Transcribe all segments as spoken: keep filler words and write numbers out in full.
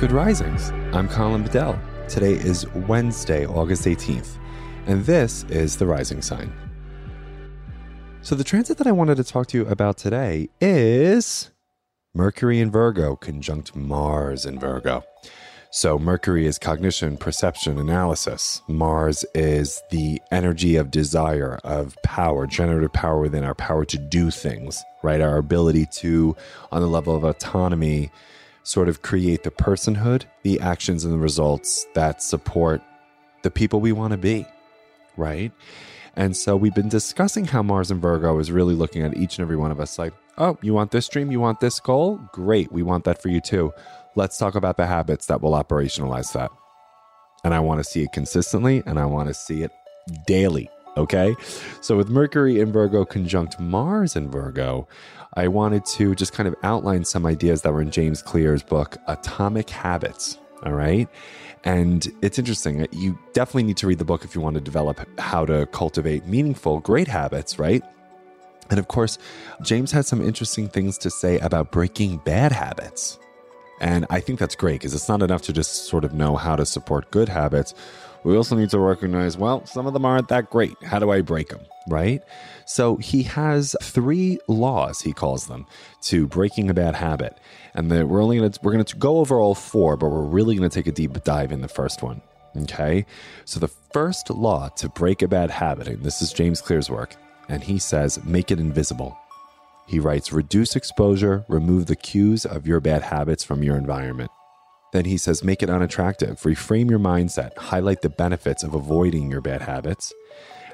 Good Risings. I'm Colin Bedell. Today is Wednesday, August eighteenth, and this is The Rising Sign. So the transit that I wanted to talk to you about today is Mercury in Virgo, conjunct Mars in Virgo. So Mercury is cognition, perception, analysis. Mars is the energy of desire, of power, generative power within our power to do things, right? Our ability to, on the level of autonomy, sort of create the personhood, the actions and the results that support the people we want to be, right? And so we've been discussing how Mars in Virgo is really looking at each and every one of us like, oh, you want this dream? You want this goal? Great. We want that for you too. Let's talk about the habits that will operationalize that. And I want to see it consistently and I want to see it daily. Okay, so with Mercury in Virgo conjunct Mars in Virgo, I wanted to just kind of outline some ideas that were in James Clear's book, Atomic Habits, all right? And it's interesting. You definitely need to read the book if you want to develop how to cultivate meaningful, great habits, right? And of course, James has some interesting things to say about breaking bad habits. And I think that's great because it's not enough to just sort of know how to support good habits. We also need to recognize, well, some of them aren't that great. How do I break them, right? So he has three laws, he calls them, to breaking a bad habit. And the, we're only gonna, we're going to go over all four, but we're really going to take a deep dive in the first one, okay? So the first law to break a bad habit, and this is James Clear's work, and he says, make it invisible. He writes, reduce exposure, remove the cues of your bad habits from your environment. Then he says, make it unattractive, reframe your mindset, highlight the benefits of avoiding your bad habits.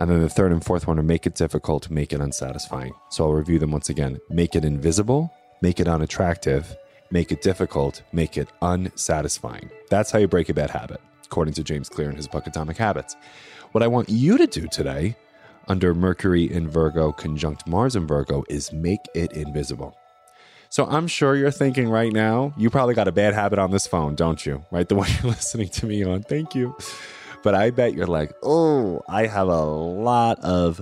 And then the third and fourth one are make it difficult, make it unsatisfying. So I'll review them once again. Make it invisible, make it unattractive, make it difficult, make it unsatisfying. That's how you break a bad habit, according to James Clear in his book, Atomic Habits. What I want you to do today under Mercury in Virgo conjunct Mars in Virgo is make it invisible. So I'm sure you're thinking right now, you probably got a bad habit on this phone, don't you? Right? The one you're listening to me on. Thank you. But I bet you're like, oh, I have a lot of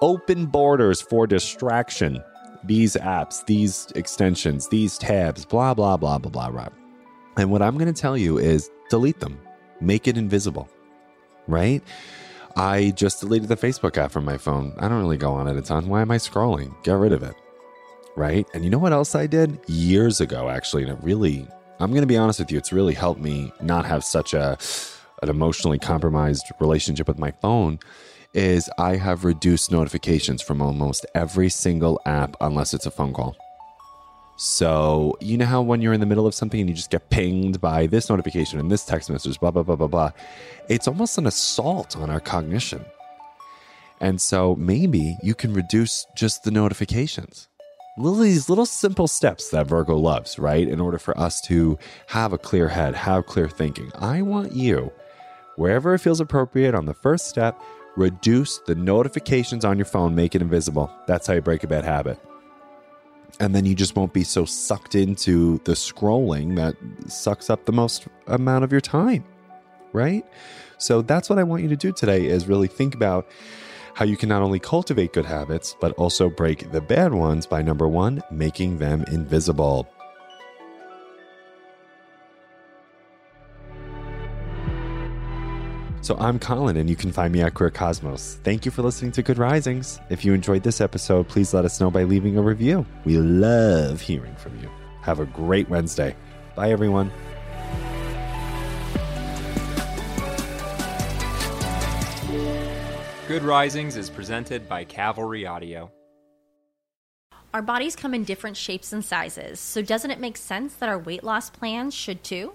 open borders for distraction. These apps, these extensions, these tabs, blah, blah, blah, blah, blah, blah. And what I'm going to tell you is delete them. Make it invisible. Right? I just deleted the Facebook app from my phone. I don't really go on it a ton. Why am I scrolling? Get rid of it. Right? And you know what else I did years ago, actually, and it really, I'm going to be honest with you, it's really helped me not have such a an emotionally compromised relationship with my phone, is I have reduced notifications from almost every single app unless it's a phone call. So you know how when you're in the middle of something and you just get pinged by this notification and this text message, blah, blah, blah, blah, blah. It's almost an assault on our cognition. And so maybe you can reduce just the notifications. These little simple steps that Virgo loves, right? In order for us to have a clear head, have clear thinking. I want you, wherever it feels appropriate on the first step, reduce the notifications on your phone, make it invisible. That's how you break a bad habit. And then you just won't be so sucked into the scrolling that sucks up the most amount of your time, right? So that's what I want you to do today is really think about how you can not only cultivate good habits, but also break the bad ones by, number one, making them invisible. So I'm Colin, and you can find me at Queer Cosmos. Thank you for listening to Good Risings. If you enjoyed this episode, please let us know by leaving a review. We love hearing from you. Have a great Wednesday. Bye, everyone. Good Risings is presented by Cavalry Audio. Our bodies come in different shapes and sizes, so doesn't it make sense that our weight loss plans should too?